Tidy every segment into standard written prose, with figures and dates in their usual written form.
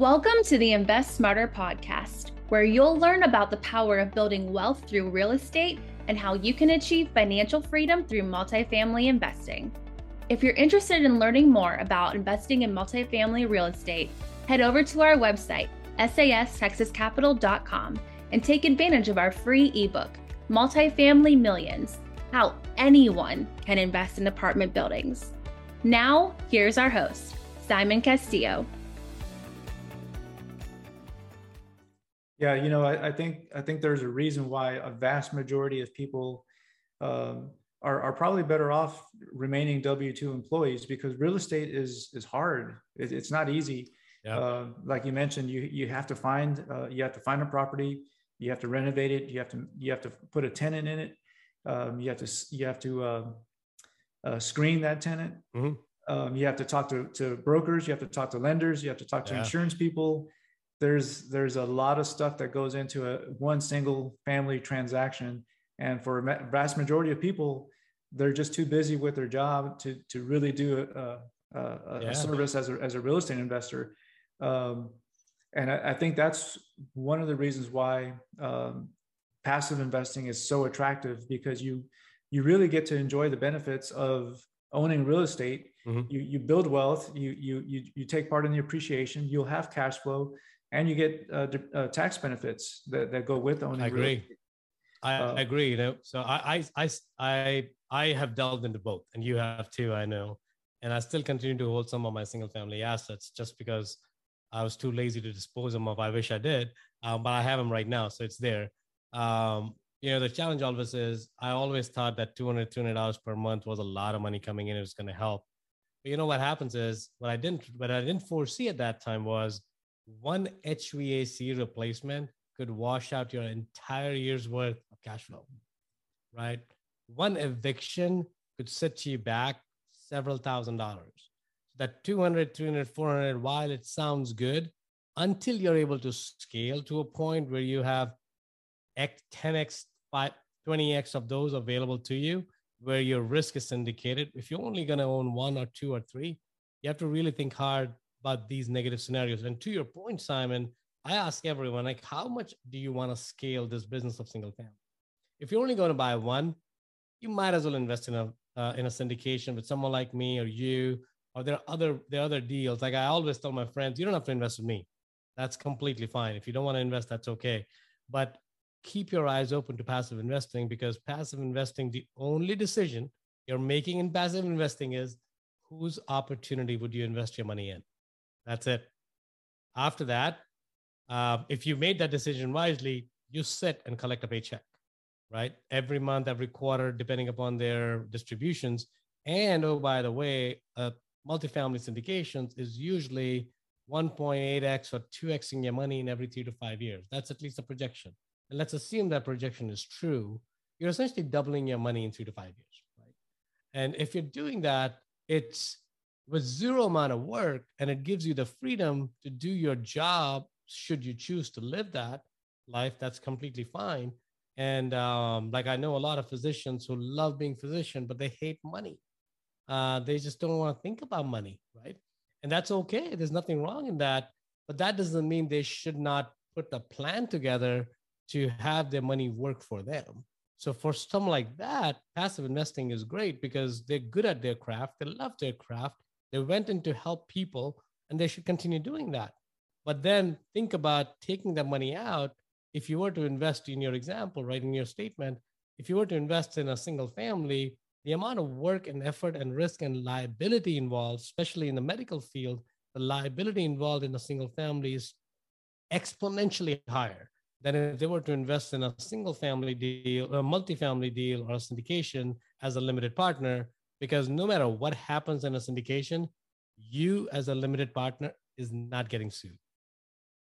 Welcome to the Invest Smarter podcast, where you'll learn about the power of building wealth through real estate and how you can achieve financial freedom through multifamily investing. If you're interested in learning more about investing in multifamily real estate, head over to our website, SASTexasCapital.com, and take advantage of our free ebook, Multifamily Millions, How Anyone Can Invest in Apartment Buildings. Now, here's our host, Simon Castillo. Yeah, you know, I think there's a reason why a vast majority of people are probably better off remaining W-2 employees, because real estate is hard. It's not easy. Yeah. Like you mentioned, you have to find a property, you have to renovate it, you have to put a tenant in it, you have to screen that tenant, mm-hmm. You have to talk to brokers, you have to talk to lenders, you have to talk to insurance people. There's a lot of stuff that goes into one single family transaction, and for a vast majority of people, they're just too busy with their job to really do a service as a real estate investor. And I think that's one of the reasons why passive investing is so attractive, because you really get to enjoy the benefits of owning real estate. Mm-hmm. You build wealth, you take part in the appreciation, you'll have cash flow, and you get tax benefits that go with owning real estate. I agree. You know, so I have delved into both, and you have too, I know. And I still continue to hold some of my single family assets just because I was too lazy to dispose them of. I wish I did, but I have them right now. So it's there. You know, the challenge always is I always thought that $200 per month was a lot of money coming in. It was going to help. But you know, what happens is what I didn't foresee at that time was one HVAC replacement could wash out your entire year's worth of cash flow, right? One eviction could set you back several $1,000s. That 200, 300, 400, while it sounds good, until you're able to scale to a point where you have 10x, 20x of those available to you, where your risk is syndicated. If you're only going to own one or two or three, you have to really think hard about these negative scenarios. And to your point, Simon, I ask everyone, like, how much do you want to scale this business of single family? If you're only going to buy one, you might as well invest in a syndication with someone like me or you, or there are other deals. Like I always tell my friends, you don't have to invest with me. That's completely fine. If you don't want to invest, that's okay. But keep your eyes open to passive investing, because passive investing, the only decision you're making in passive investing is whose opportunity would you invest your money in? That's it. After that, if you made that decision wisely, you sit and collect a paycheck, right? Every month, every quarter, depending upon their distributions. And oh, by the way, multifamily syndications is usually 1.8x or 2xing your money in every 3 to 5 years. That's at least a projection. And let's assume that projection is true. You're essentially doubling your money in 3 to 5 years, right? And if you're doing that, it's with zero amount of work, and it gives you the freedom to do your job should you choose to live that life. That's completely fine. And like I know a lot of physicians who love being physician, but they hate money. They just don't want to think about money, right? And that's okay. There's nothing wrong in that, but that doesn't mean they should not put a plan together to have their money work for them. So for someone like that, passive investing is great because they're good at their craft. They love their craft. They went in to help people, and they should continue doing that. But then think about taking that money out. If you were to invest in your example, right, in your statement, if you were to invest in a single family, the amount of work and effort and risk and liability involved, especially in the medical field, the liability involved in a single family is exponentially higher than if they were to invest in a single family deal, a multifamily deal, or a syndication as a limited partner, because no matter what happens in a syndication, you as a limited partner is not getting sued.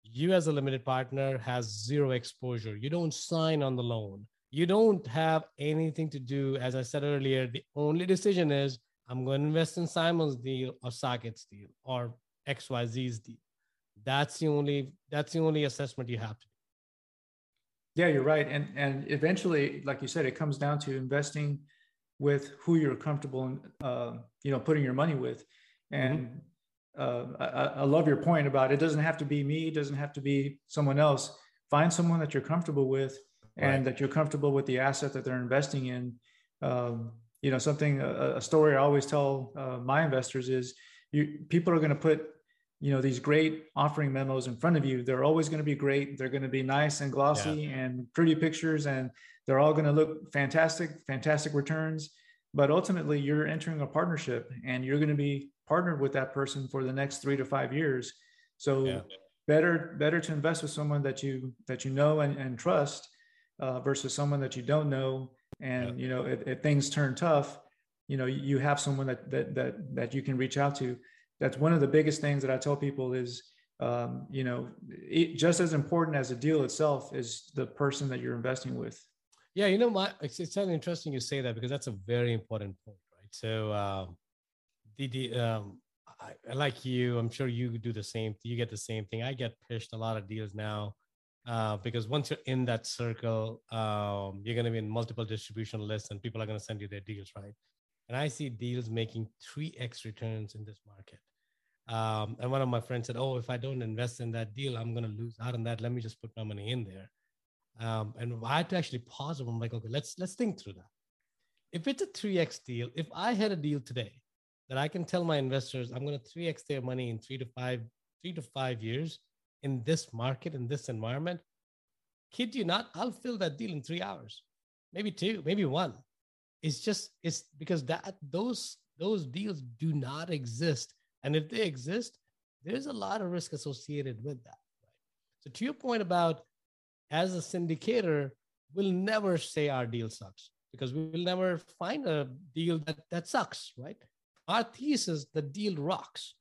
You as a limited partner has zero exposure. You don't sign on the loan. You don't have anything to do. As I said earlier, the only decision is I'm going to invest in Simon's deal or Saket's deal or XYZ's deal. That's the only assessment you have to do. Yeah, you're right. And eventually, like you said, it comes down to investing with who you're comfortable in, putting your money with. And mm-hmm. I love your point about it doesn't have to be me, it doesn't have to be someone else. Find someone that you're comfortable with, and that you're comfortable with the asset that they're investing in. You know, something, a story I always tell my investors is, people are going to put, you know, these great offering memos in front of you. They're always going to be great. They're going to be nice and glossy and pretty pictures, and they're all going to look fantastic, fantastic returns. But ultimately, you're entering a partnership, and you're going to be partnered with that person for the next 3 to 5 years. So better to invest with someone that you know and trust versus someone that you don't know. And you know, if things turn tough, you know, you have someone that you can reach out to. That's one of the biggest things that I tell people is, you know, just as important as the deal itself is the person that you're investing with. Yeah, you know, it's kind of interesting you say that, because that's a very important point, right? So, like you, I'm sure you do the same. You get the same thing. I get pitched a lot of deals now because once you're in that circle, you're going to be in multiple distribution lists, and people are going to send you their deals, right? And I see deals making 3x returns in this market. And one of my friends said, oh, if I don't invest in that deal, I'm going to lose out on that. Let me just put my money in there. And I had to actually pause it. I'm like, okay, let's think through that. If it's a 3x deal, if I had a deal today that I can tell my investors, I'm going to 3x their money in three to five years in this market, in this environment, kid you not, I'll fill that deal in 3 hours, maybe two, maybe one. It's because that those deals do not exist. And if they exist, there's a lot of risk associated with that. Right? So to your point about, as a syndicator, we'll never say our deal sucks, because we will never find a deal that sucks, right? Our thesis, the deal rocks.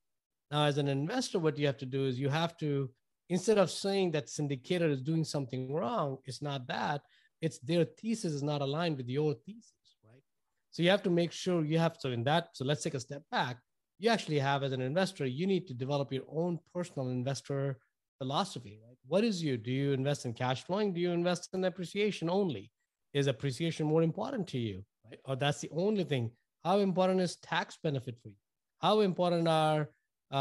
Now, as an investor, what you have to do is you have to, instead of saying that syndicator is doing something wrong, it's not that, it's their thesis is not aligned with your thesis. So you have to make sure you have, so let's take a step back. You actually have, as an investor, you need to develop your own personal investor philosophy, right? What is you? Do you invest in cash flowing? Do you invest in appreciation only? Is appreciation more important to you, right? Or that's the only thing. How important is tax benefit for you? How important are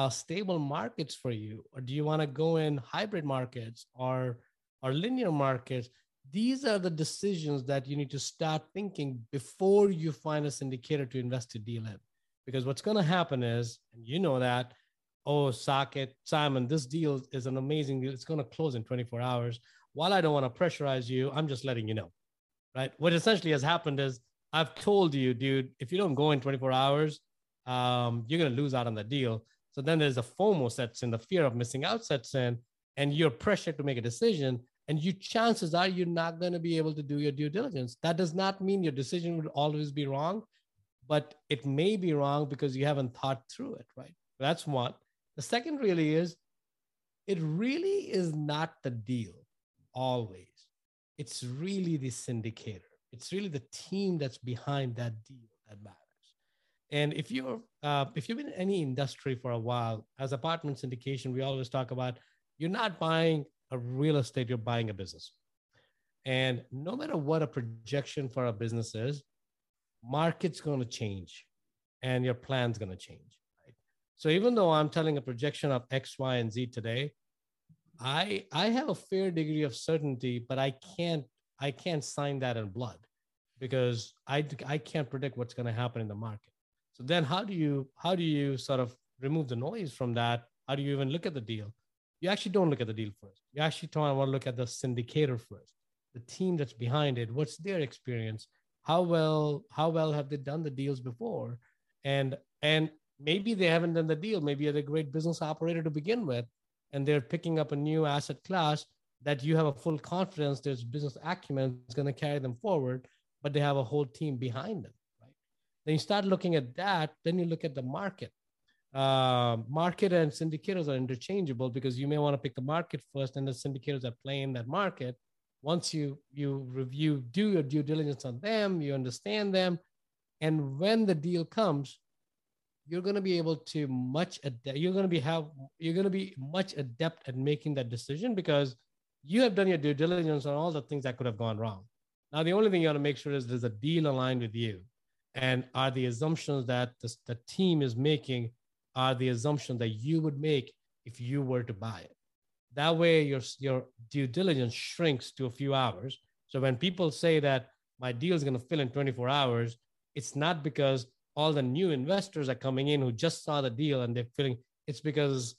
stable markets for you? Or do you want to go in hybrid markets or linear markets? These are the decisions that you need to start thinking before you find a syndicator to invest a deal in. Because what's going to happen is, and you know that, oh, Saket, Simon, this deal is an amazing deal. It's going to close in 24 hours. While I don't want to pressurize you, I'm just letting you know, right? What essentially has happened is I've told you, dude, if you don't go in 24 hours, you're going to lose out on the deal. So then there's a FOMO sets in, the fear of missing out sets in, and you're pressured to make a decision. And your chances are you're not going to be able to do your due diligence. That does not mean your decision would always be wrong, but it may be wrong because you haven't thought through it, right? That's one. The second really is, it really is not the deal always. It's really the syndicator. It's really the team that's behind that deal that matters. And if you've been in any industry for a while, as apartment syndication, we always talk about, you're not buying a real estate, you're buying a business. And no matter what a projection for a business is, market's going to change and your plan's going to change. Right? So even though I'm telling a projection of X, Y, and Z today, I have a fair degree of certainty, but I can't sign that in blood, because I can't predict what's going to happen in the market. So then how do you sort of remove the noise from that? How do you even look at the deal? You actually don't look at the deal first. You actually want to look at the syndicator first, the team that's behind it. What's their experience? How well have they done the deals before? And maybe they haven't done the deal. Maybe they're a great business operator to begin with, and they're picking up a new asset class that you have a full confidence there's business acumen that's going to carry them forward, but they have a whole team behind them. Right? Then you start looking at that. Then you look at the market. Market and syndicators are interchangeable, because you may want to pick the market first, and the syndicators are playing that market. Once you review, do your due diligence on them, you understand them. And when the deal comes, you're going to be able to much adept at making that decision, because you have done your due diligence on all the things that could have gone wrong. Now, the only thing you want to make sure is there's a deal aligned with you, and are the assumptions that the team is making are the assumption that you would make if you were to buy it. That way, your due diligence shrinks to a few hours. So when people say that my deal is going to fill in 24 hours, it's not because all the new investors are coming in who just saw the deal and they're filling. It's because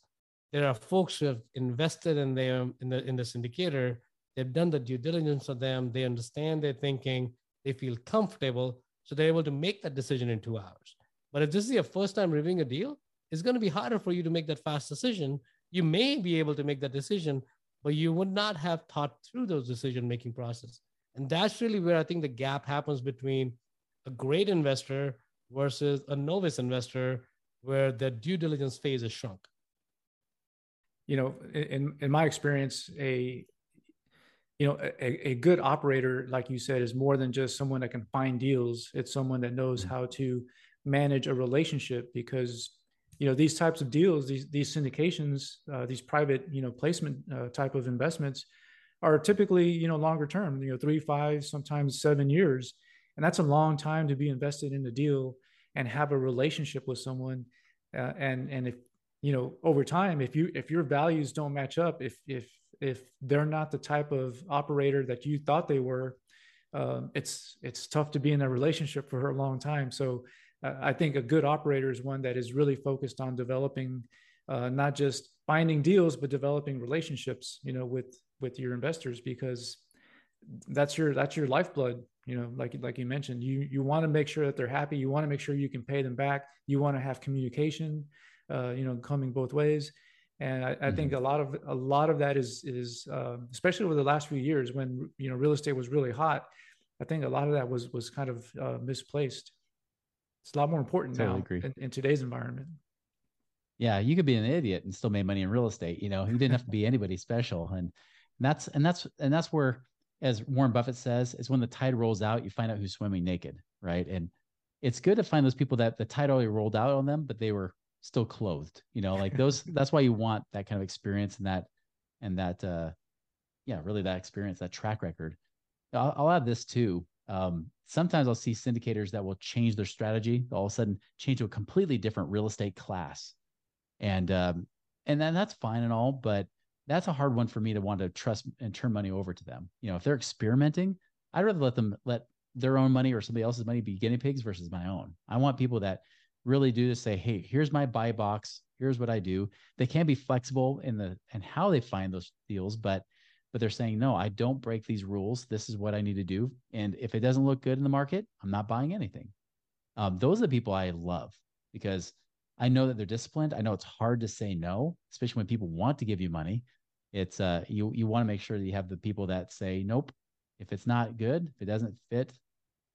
there are folks who have invested in them in the syndicator. They've done the due diligence of them. They understand their thinking. They feel comfortable. So they're able to make that decision in 2 hours. But if this is your first time reviewing a deal, it's going to be harder for you to make that fast decision. You may be able to make that decision, but you would not have thought through those decision-making process. And that's really where I think the gap happens between a great investor versus a novice investor, where the due diligence phase is shrunk. You know, in my experience, a good operator, like you said, is more than just someone that can find deals. It's someone that knows how to manage a relationship, because you know, these types of deals, these syndications, these private, you know, placement type of investments are typically, you know, longer term, you know, 3, 5, sometimes 7 years. And that's a long time to be invested in a deal and have a relationship with someone. And if, you know, over time, if your values don't match up, if they're not the type of operator that you thought they were, it's tough to be in a relationship for a long time. So I think a good operator is one that is really focused on developing, not just finding deals, but developing relationships, you know, with your investors, because that's your lifeblood. You know, like you mentioned, you want to make sure that they're happy. You want to make sure you can pay them back. You want to have communication, you know, coming both ways. And I think a lot of that is especially over the last few years when, you know, real estate was really hot. I think a lot of that was kind of misplaced. It's a lot more important now in today's environment. Yeah, you could be an idiot and still make money in real estate. You know, you didn't have to be anybody special, and that's where, as Warren Buffett says, it's when the tide rolls out, you find out who's swimming naked, right? And it's good to find those people that the tide already rolled out on them, but they were still clothed. You know, like those. That's why you want that kind of experience and that experience, that track record. I'll add this too. Sometimes I'll see syndicators that will change their strategy. They'll all of a sudden change to a completely different real estate class. And then that's fine and all, but that's a hard one for me to want to trust and turn money over to them. You know, if they're experimenting, I'd rather let their own money or somebody else's money be guinea pigs versus my own. I want people that really do this, say, hey, here's my buy box. Here's what I do. They can be flexible in how they find those deals, but they're saying, no, I don't break these rules. This is what I need to do. And if it doesn't look good in the market, I'm not buying anything. Those are the people I love, because I know that they're disciplined. I know it's hard to say no, especially when people want to give you money. It's you want to make sure that you have the people that say, nope, if it's not good, if it doesn't fit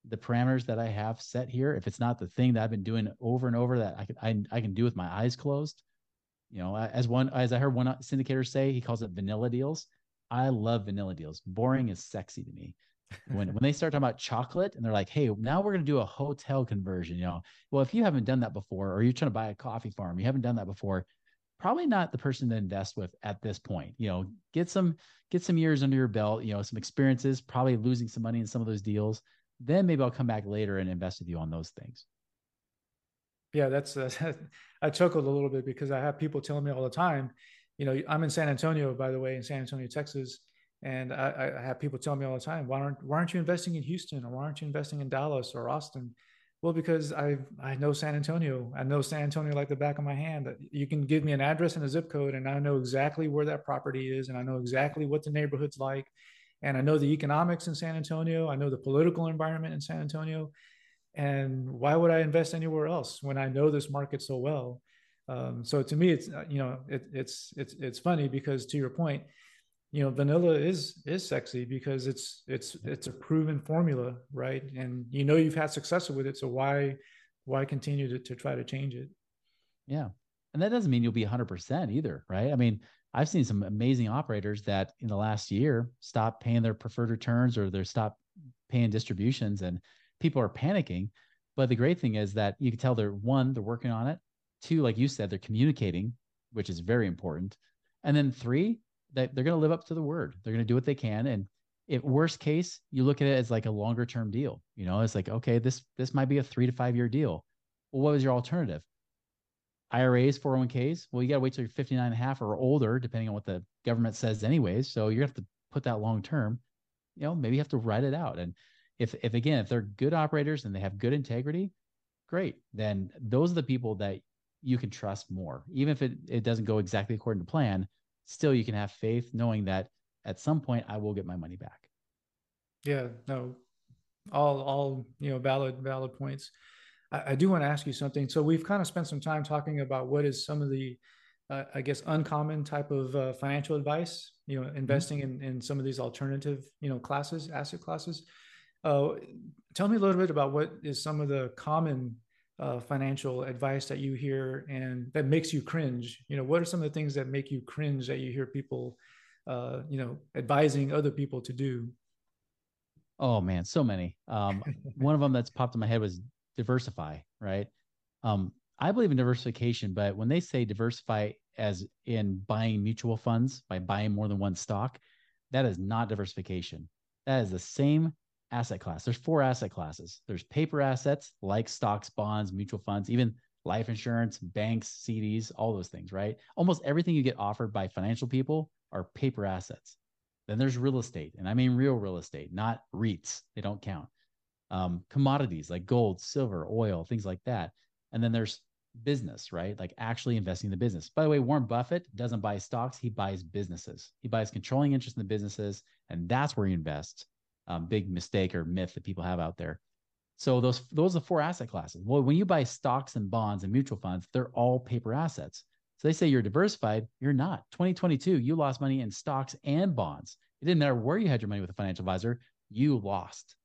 the parameters that I have set here, if it's not the thing that I've been doing over and over that I can do with my eyes closed. You know, as I heard one syndicator say, he calls it vanilla deals. I love vanilla deals. Boring is sexy to me. When they start talking about chocolate and they're like, hey, now we're going to do a hotel conversion, you know, well, if you haven't done that before, or you're trying to buy a coffee farm, you haven't done that before, probably not the person to invest with at this point. You know, get some years under your belt, you know, some experiences, probably losing some money in some of those deals. Then maybe I'll come back later and invest with you on those things. Yeah, I chuckled a little bit because I have people telling me all the time, you know, I'm in San Antonio, by the way, in San Antonio, Texas. And I have people tell me all the time, why aren't you investing in Houston? Or why aren't you investing in Dallas or Austin? Well, because I know San Antonio. I know San Antonio like the back of my hand. You can give me an address and a zip code, and I know exactly where that property is. And I know exactly what the neighborhood's like. And I know the economics in San Antonio. I know the political environment in San Antonio. And why would I invest anywhere else when I know this market so well? So to me, it's funny because, to your point, you know, vanilla is sexy because it's a proven formula, right? And you know, you've had success with it. So why continue to try to change it? Yeah. And that doesn't mean you'll be 100% either, right? I mean, I've seen some amazing operators that in the last year stopped paying their preferred returns or they stopped paying distributions, and people are panicking. But the great thing is that you can tell they're working on it. 2, like you said, they're communicating, which is very important. And then 3, that they're going to live up to the word. They're going to do what they can. And if worst case, you look at it as like a longer term deal. You know, it's like, okay, this might be a 3 to 5 year deal. Well, what was your alternative? IRAs, 401ks. Well, you got to wait till you're 59 and a half or older, depending on what the government says anyways. So you're going to have to put that long term, you know, maybe you have to write it out. And if again, if they're good operators and they have good integrity, great. Then those are the people that you can trust more. Even if it doesn't go exactly according to plan, still you can have faith knowing that at some point I will get my money back. Yeah, no, all you know, valid points. I do want to ask you something. So we've kind of spent some time talking about what is some of the, I guess, uncommon type of financial advice, you know, investing in some of these alternative, you know, classes, asset classes. Tell me a little bit about what is some of the common financial advice that you hear and that makes you cringe. You know, what are some of the things that make you cringe that you hear people, you know, advising other people to do? Oh man, so many. One of them that's popped in my head was diversify, right? I believe in diversification, but when they say diversify as in buying mutual funds by buying more than one stock, that is not diversification. That is the same asset class. There's four asset classes. There's paper assets like stocks, bonds, mutual funds, even life insurance, banks, CDs, all those things, right? Almost everything you get offered by financial people are paper assets. Then there's real estate. And I mean, real estate, not REITs. They don't count. Commodities like gold, silver, oil, things like that. And then there's business, right? Like actually investing in the business. By the way, Warren Buffett doesn't buy stocks. He buys businesses. He buys controlling interest in the businesses. And that's where he invests. Big mistake or myth that people have out there. So those are four asset classes. Well, when you buy stocks and bonds and mutual funds, they're all paper assets. So they say you're diversified. You're not. 2022, you lost money in stocks and bonds. It didn't matter where you had your money with a financial advisor. You lost,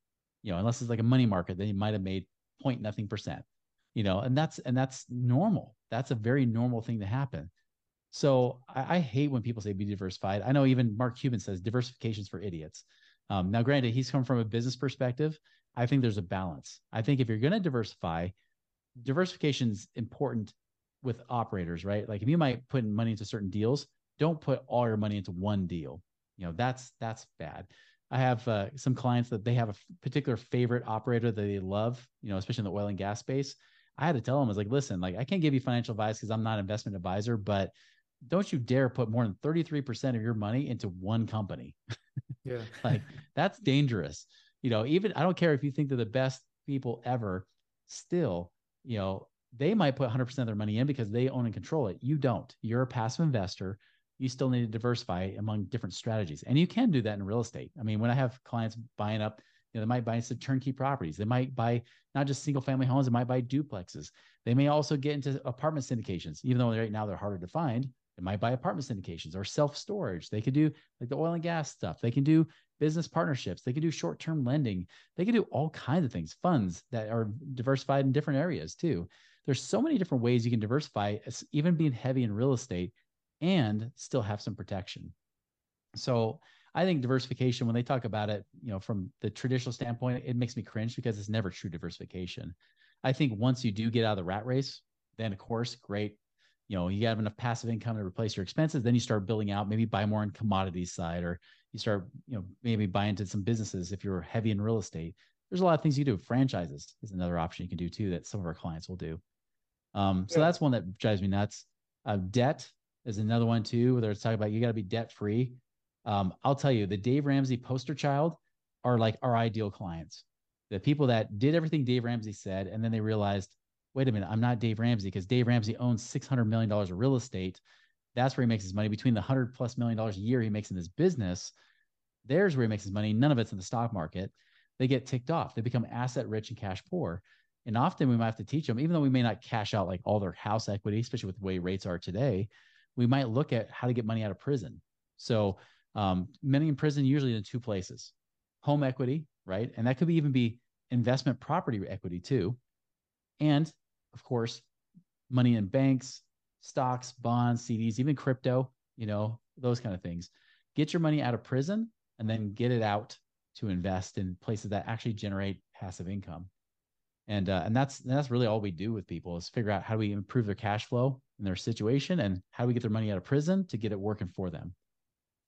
you know, unless it's like a money market, then you might've made 0.0% you know, and that's normal. That's a very normal thing to happen. So I hate when people say be diversified. I know even Mark Cuban says diversification's for idiots. Now, granted, he's come from a business perspective. I think there's a balance. I think if you're going to diversify, diversification's important with operators, right? Like if you might put money into certain deals, don't put all your money into one deal. You know, that's bad. I have some clients that they have a particular favorite operator that they love, you know, especially in the oil and gas space. I had to tell them, I was like, listen, like I can't give you financial advice because I'm not an investment advisor, but don't you dare put more than 33% of your money into one company. Yeah. Like that's dangerous. You know, even I don't care if you think they're the best people ever, still, you know, they might put 100% of their money in because they own and control it. You don't. You're a passive investor. You still need to diversify among different strategies. And you can do that in real estate. I mean, when I have clients buying up, you know, they might buy some turnkey properties. They might buy not just single family homes. They might buy duplexes. They may also get into apartment syndications, even though right now they're harder to find. They might buy apartment syndications or self-storage. They could do like the oil and gas stuff. They can do business partnerships. They can do short-term lending. They can do all kinds of things, funds that are diversified in different areas too. There's so many different ways you can diversify, even being heavy in real estate and still have some protection. So I think diversification, when they talk about it, you know, from the traditional standpoint, it makes me cringe because it's never true diversification. I think once you do get out of the rat race, then of course, great. You know, you have enough passive income to replace your expenses. Then you start building out, maybe buy more on commodity side, or you start, you know, maybe buy into some businesses. If you're heavy in real estate, there's a lot of things you do. Franchises is another option you can do too, that some of our clients will do. So that's one that drives me nuts. Debt is another one too, where it's talking about, you got to be debt free. I'll tell you, the Dave Ramsey poster child are like our ideal clients, the people that did everything Dave Ramsey said. And then they realized, wait a minute, I'm not Dave Ramsey, because Dave Ramsey owns $600 million of real estate. That's where he makes his money. Between the $100+ million a year he makes in his business, there's where he makes his money. None of it's in the stock market. They get ticked off. They become asset rich and cash poor. And often we might have to teach them, even though we may not cash out like all their house equity, especially with the way rates are today, we might look at how to get money out of prison. So many in prison, usually in two places: home equity, right? And that could be even be investment property equity too. And of course, money in banks, stocks, bonds, CDs, even crypto, you know, those kind of things. Get your money out of prison and then get it out to invest in places that actually generate passive income. And that's really all we do with people, is figure out how do we improve their cash flow and their situation, and how do we get their money out of prison to get it working for them.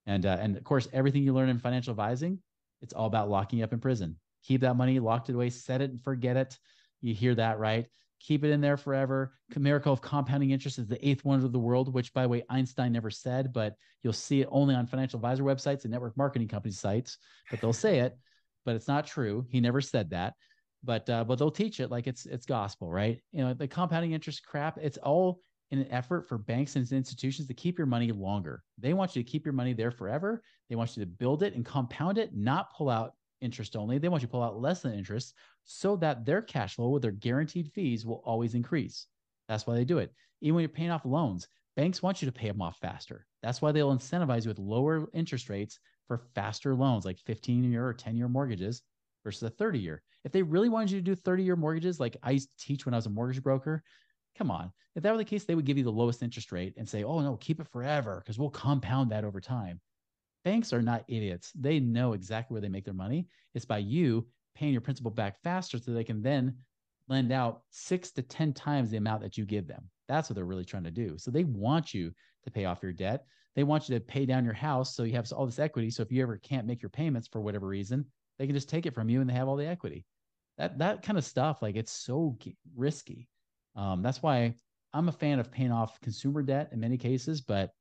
And of course, everything you learn in financial advising, it's all about locking up in prison. Keep that money locked away, set it and forget it. You hear that, right? keep it in there forever. Miracle of compounding interest is the eighth wonder of the world, which, by the way, Einstein never said, but you'll see it only on financial advisor websites and network marketing company sites, but they'll say it, but it's not true. He never said that, but they'll teach it like it's gospel, right? You know, the compounding interest crap, it's all in an effort for banks and institutions to keep your money longer. They want you to keep your money there forever. They want you to build it and compound it, not pull out interest only. They want you to pull out less than interest so that their cash flow with their guaranteed fees will always increase. That's why they do it. Even when you're paying off loans, banks want you to pay them off faster. That's why they'll incentivize you with lower interest rates for faster loans, like 15-year or 10-year mortgages versus a 30-year. If they really wanted you to do 30-year mortgages, like I used to teach when I was a mortgage broker, come on. If that were the case, they would give you the lowest interest rate and say, oh no, keep it forever because we'll compound that over time. Banks are not idiots. They know exactly where they make their money. It's by you paying your principal back faster so they can then lend out 6 to 10 times the amount that you give them. That's what they're really trying to do. So they want you to pay off your debt. They want you to pay down your house so you have all this equity. So if you ever can't make your payments for whatever reason, they can just take it from you and they have all the equity. That kind of stuff, like, it's so risky. That's why I'm a fan of paying off consumer debt in many cases, but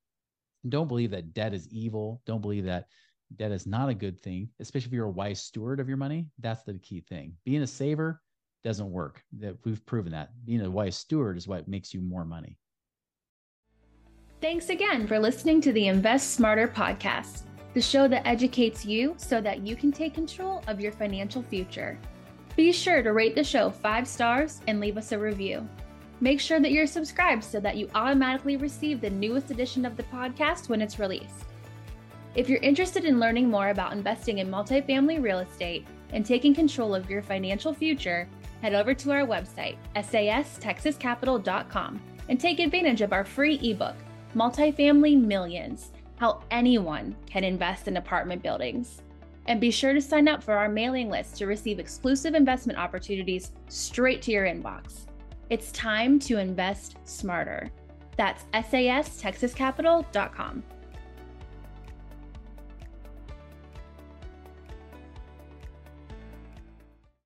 don't believe that debt is evil. Don't believe that debt is not a good thing, especially if you're a wise steward of your money. That's the key thing. Being a saver doesn't work. We've proven that. Being a wise steward is what makes you more money. Thanks again for listening to the Invest Smarter podcast, the show that educates you so that you can take control of your financial future. Be sure to rate the show 5 stars and leave us a review. Make sure that you're subscribed so that you automatically receive the newest edition of the podcast when it's released. If you're interested in learning more about investing in multifamily real estate and taking control of your financial future, head over to our website, SASTexasCapital.com, and take advantage of our free ebook, Multifamily Millions, How Anyone Can Invest in Apartment Buildings. And be sure to sign up for our mailing list to receive exclusive investment opportunities straight to your inbox. It's time to invest smarter. That's SASTexasCapital.com.